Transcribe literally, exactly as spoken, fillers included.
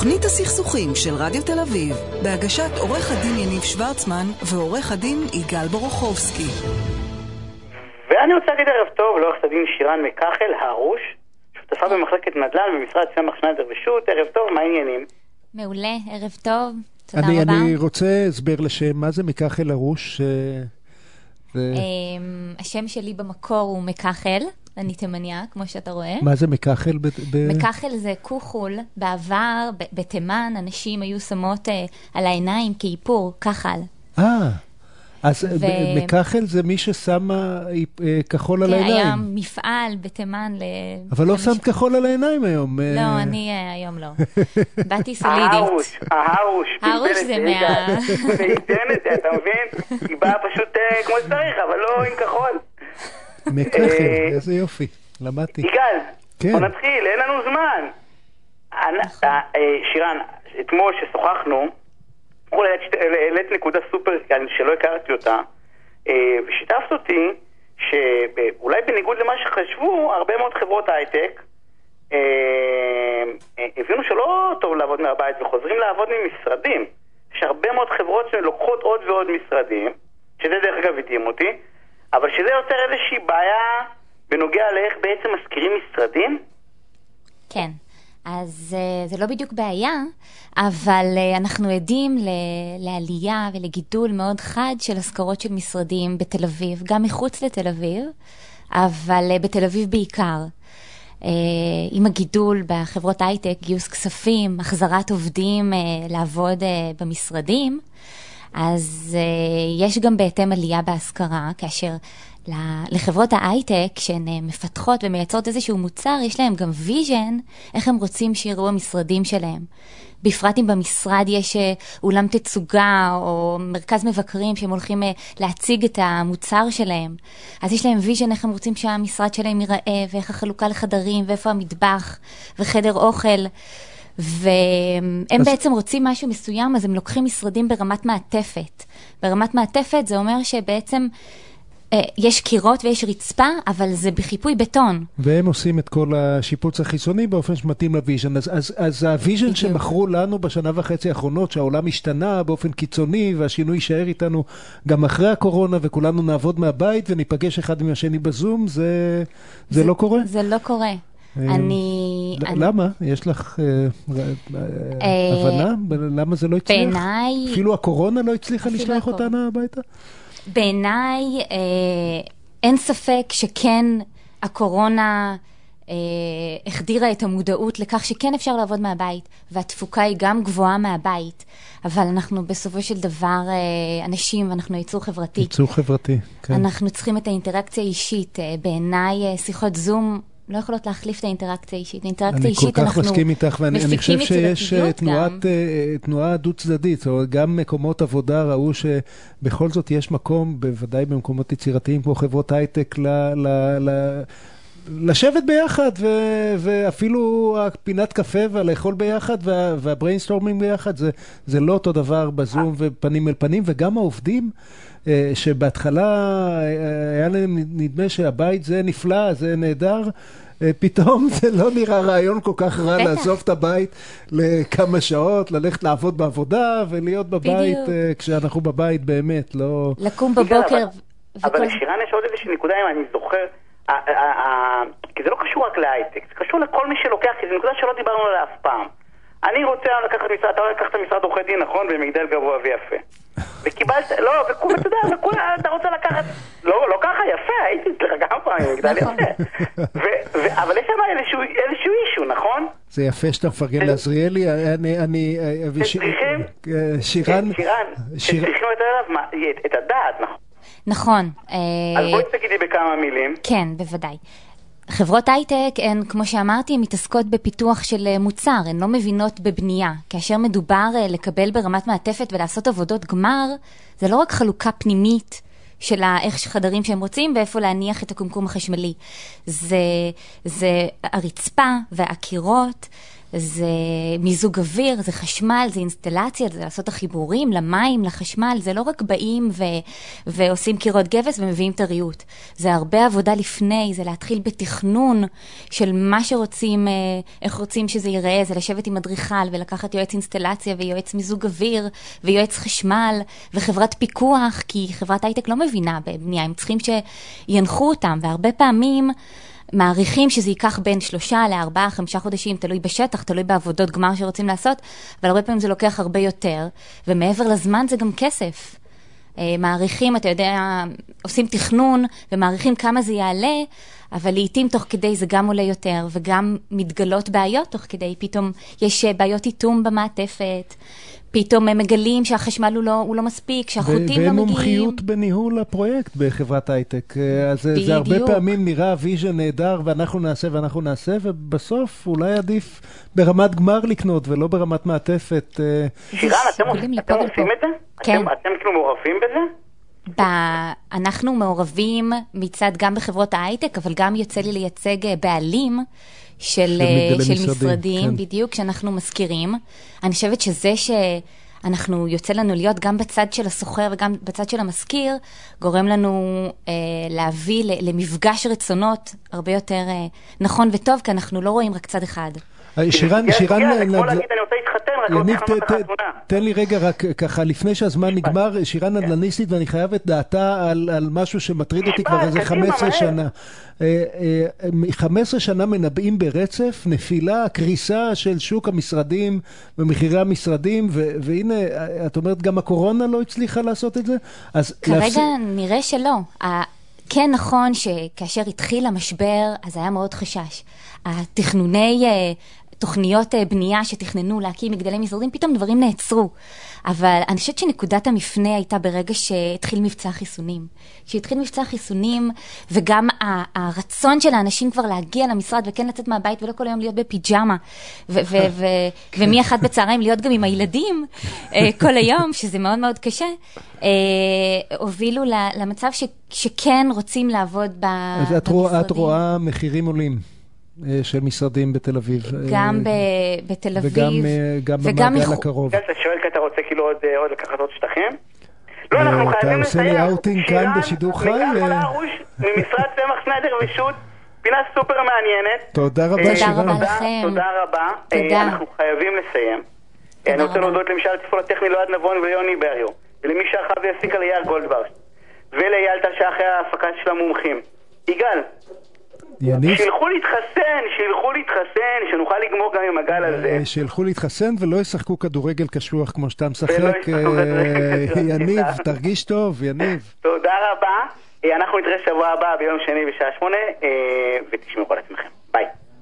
תכנית הסכסוכים של רדיו תל אביב, בהגשת עורך הדין יניב שוורצמן ועורך הדין איגל ברוחובסקי. ואני רוצה להגיד ערב טוב לעורכת הדין שירן מקחל הרוש, שותפה במחלקת נדל"ן במשרד סמך שניידר ושות. ערב טוב, מה העניינים? מעולה, ערב טוב, תודה אני, רבה. אני רוצה הסבר לשם, מה זה מקחל הרוש? זה... השם שלי במקור הוא מקחל, אני תימניה, כמו שאתה רואה. מה זה מקחל? ב- ב- מקחל זה כוחול. בעבר, ב- בתימן, אנשים היו שמות uh, על העיניים כאיפור, כחל. אה, אז ו... מקחל זה מי ששמה uh, כחול על העיניים. היה מפעל בתימן. ל... אבל לא שם כחול על העיניים היום. לא, אני uh, היום לא. באתי סולידית. ההרוש, ההרוש. ההרוש זה מה... זה ייתן את זה, אתה מבין? היא באה פשוט uh, כמו שצריך, אבל לא עם כחול. מקחל, איזה יופי, למדתי. יגאל, בוא נתחיל, אין לנו זמן. שירן, אתמול ששוחחנו, העלית נקודה סופר שלא הכרתי אותה, ושיתפת אותי שאולי בניגוד למה שחשבו, הרבה מאוד חברות הייטק הבינו שלא טוב לעבוד מהבית וחוזרים לעבוד ממשרדים. יש הרבה מאוד חברות שלוקחות עוד ועוד משרדים, שזה דרך אגב הדהים אותי, אבל שזה יוצר איזושהי בעיה בנוגע לאיך בעצם מזכירים משרדים? כן, אז זה לא בדיוק בעיה, אבל אנחנו עדים לעלייה ולגידול מאוד חד של הזכרות של משרדים בתל אביב, גם מחוץ לתל אביב, אבל בתל אביב בעיקר. עם הגידול בחברות הייטק, גיוס כספים, החזרת עובדים לעבוד במשרדים, אז uh, יש גם בהתאם עלייה בהשכרה, כאשר לחברות ההייטק, שהן מפתחות ומייצרות איזשהו מוצר, יש להם גם ויז'ן, איך הם רוצים שיראו המשרדים שלהם. בפרט אם במשרד יש אולם תצוגה או מרכז מבקרים שהם הולכים להציג את המוצר שלהם. אז יש להם ויז'ן איך הם רוצים שהמשרד שלהם ייראה, ואיך החלוקה לחדרים, ואיפה המטבח, וחדר אוכל. והם בעצם רוצים משהו מסוים, אז הם לוקחים משרדים ברמת מעטפת. ברמת מעטפת זה אומר שבעצם אה, יש קירות ויש רצפה, אבל זה בחיפוי בטון. והם עושים את כל השיפוץ החיצוני באופן שמתאים לוויז'ן. אז, אז, אז הוויז'ן שמכרו לנו בשנה וחצי האחרונות, שהעולם השתנה באופן קיצוני, והשינוי יישאר איתנו גם אחרי הקורונה, וכולנו נעבוד מהבית וניפגש אחד מהשני בזום, זה, זה, זה לא קורה? זה לא קורה. אני... למה? יש לך הבנה? למה זה לא הצליח? אפילו הקורונה לא הצליחה לשלוח אותנו הביתה? בעיניי אין ספק שכן הקורונה החדירה את המודעות לכך שכן אפשר לעבוד מהבית, והתפוקה היא גם גבוהה מהבית, אבל אנחנו בסופו של דבר אנשים, אנחנו ייצור חברתי. ייצור חברתי, כן. אנחנו צריכים את האינטראקציה האישית. בעיניי שיחות זום לא יכולות להחליף את האינטראקציה האישית. האינטראקציה האישית אנחנו... אני כל כך מסכים איתך, ואני חושב שיש תנועה דו-צדדית, או גם מקומות עבודה ראו שבכל זאת יש מקום, בוודאי במקומות יצירתיים כמו חברות הייטק, לשבת ביחד, ואפילו הפינת קפה ולאכול ביחד, והבריינסטורמים ביחד, זה לא אותו דבר בזום ופנים אל פנים, וגם העובדים, שבהתחלה היה להם נדמה שהבית זה נפלא, זה נהדר, פתאום זה לא נראה רעיון כל כך רע לעזוב את הבית לכמה שעות, ללכת לעבוד בעבודה ולהיות בבית כשאנחנו בבית באמת, לא... לקום בבוקר... אבל לשירן יש עוד איזושהי נקודה, אם אני זוכר, כי זה לא קשור רק להייטק, זה קשור לכל מי שלוקח, כי זו נקודה שלא דיברנו עליה אף פעם. אני רוצה לקחת משרד, אתה לקחת משרד עורכי דין, נכון, במגדל גבוה ויפה. וקיבלת, לא, וכולם, אתה יודע, וכולם, אתה רוצה לקחת, לא, לא ככה, יפה, הייתי אצלך גם פעם, במגדל יפה. אבל יש שם איזשהו אישו, נכון? זה יפה שאתה מפרגן לעזריאלי, אני... שצריכים, שירן, שצריכים את הדעת, נכון? נכון. אז בואי תגידי בכמה מילים. כן, בוודאי. חברות הייטק, הן, כמו שאמרתי, מתעסקות בפיתוח של מוצר, הן לא מבינות בבנייה. כאשר מדובר לקבל ברמת מעטפת ולעשות עבודות גמר, זה לא רק חלוקה פנימית של איך חדרים שהם רוצים ואיפה להניח את הקומקום החשמלי. זה, זה הרצפה והקירות זה מיזוג אוויר, זה חשמל, זה אינסטלציה, זה לעשות החיבורים למים, לחשמל, זה לא רק באים ו- ועושים קירות גבס ומביאים טריות. זה הרבה עבודה לפני, זה להתחיל בתכנון של מה שרוצים, איך רוצים שזה ייראה, זה לשבת עם מדריכל ולקחת יועץ אינסטלציה ויועץ מיזוג אוויר ויועץ חשמל וחברת פיקוח, כי חברת הייטק לא מבינה בבנייה, הם צריכים שינחו אותם, והרבה פעמים מעריכים שזה ייקח בין שלושה לארבעה, חמישה חודשים, תלוי בשטח, תלוי בעבודות גמר שרוצים לעשות, אבל הרבה פעמים זה לוקח הרבה יותר, ומעבר לזמן זה גם כסף. מעריכים, אתה יודע, עושים תכנון ומעריכים כמה זה יעלה, אבל לעתים תוך כדי זה גם עולה יותר, וגם מתגלות בעיות תוך כדי, פתאום יש בעיות איתום במעטפת, פתאום הם מגלים שהחשמל הוא לא, הוא לא מספיק, שהחוטים ו- לא מגיעים. ומומחיות בניהול הפרויקט בחברת הייטק. אז בדיוק. זה הרבה פעמים נראה ויז'ן נהדר, ואנחנו נעשה ואנחנו נעשה, ובסוף אולי עדיף ברמת גמר לקנות, ולא ברמת מעטפת. שירן, אתם, אתם, אתם עושים את זה? כן. אתם, אתם כאילו מעורבים בזה? אנחנו מעורבים מצד גם בחברות ההייטק, אבל גם יוצא לי לייצג בעלים של, של משרדים, כן. בדיוק, שאנחנו מזכירים. אני חושבת שזה שאנחנו, יוצא לנו להיות גם בצד של הסוחר וגם בצד של המזכיר, גורם לנו אה, להביא למפגש רצונות הרבה יותר אה, נכון וטוב, כי אנחנו לא רואים רק צד אחד. שירן, שירן... יניב, תן לי רגע רק ככה, לפני שהזמן נגמר, שירן נדלניסטית, ואני חייב את דעתה על משהו שמטריד אותי כבר איזה חמש עשרה שנה. חמש עשרה שנה מנבאים ברצף, נפילה, קריסה של שוק המשרדים ומחירי המשרדים, והנה, את אומרת, גם הקורונה לא הצליחה לעשות את זה? כרגע נראה שלא. כן, נכון שכאשר התחיל המשבר, אז היה מאוד חשש. התכנוני... תוכניות בנייה שתכננו להקים מגדלי משרדים, פתאום דברים נעצרו. אבל אני חושבת שנקודת המפנה הייתה ברגע שהתחיל מבצע חיסונים. כשהתחיל מבצע חיסונים, וגם הרצון של האנשים כבר להגיע למשרד, וכן לצאת מהבית, ולא כל היום להיות בפיג'מה, ומי אחד בצהריים להיות גם עם הילדים כל היום, שזה מאוד מאוד קשה, הובילו למצב שכן רוצים לעבוד במשרדים. אז את רואה מחירים עולים. של משרדים בתל אביב. גם בתל אביב. וגם במעגל הקרוב. אתה שואל כי אתה רוצה כאילו עוד לקחת עוד שטחים? לא, אנחנו חייבים לסיים. אתה עושה לי אאוטינג כאן בשידור חי? שירן מקחל הרוש ממשרד צמח סניידר ושות. פינה סופר מעניינת. תודה רבה, שירן. תודה רבה לכם. תודה רבה. אנחנו חייבים לסיים. אני רוצה להודות למשל התפעול הטכני לאוהד נבון ויוני בריו. ולמי שאחריו יפסיק על אייל גולדברג. ולאייל תשע אחרי ההפקה של המומחים. יגאל. שילכו להתחסן, שילכו להתחסן, שנוכל לגמור גם עם הגל הזה. שילכו להתחסן ולא ישחקו כדורגל קשוח כמו שאתה משחק. יניב, תרגיש טוב, יניב. תודה רבה. אנחנו נתראה שבוע הבא ביום שני בשעה שמונה, ותשמעו על עצמכם.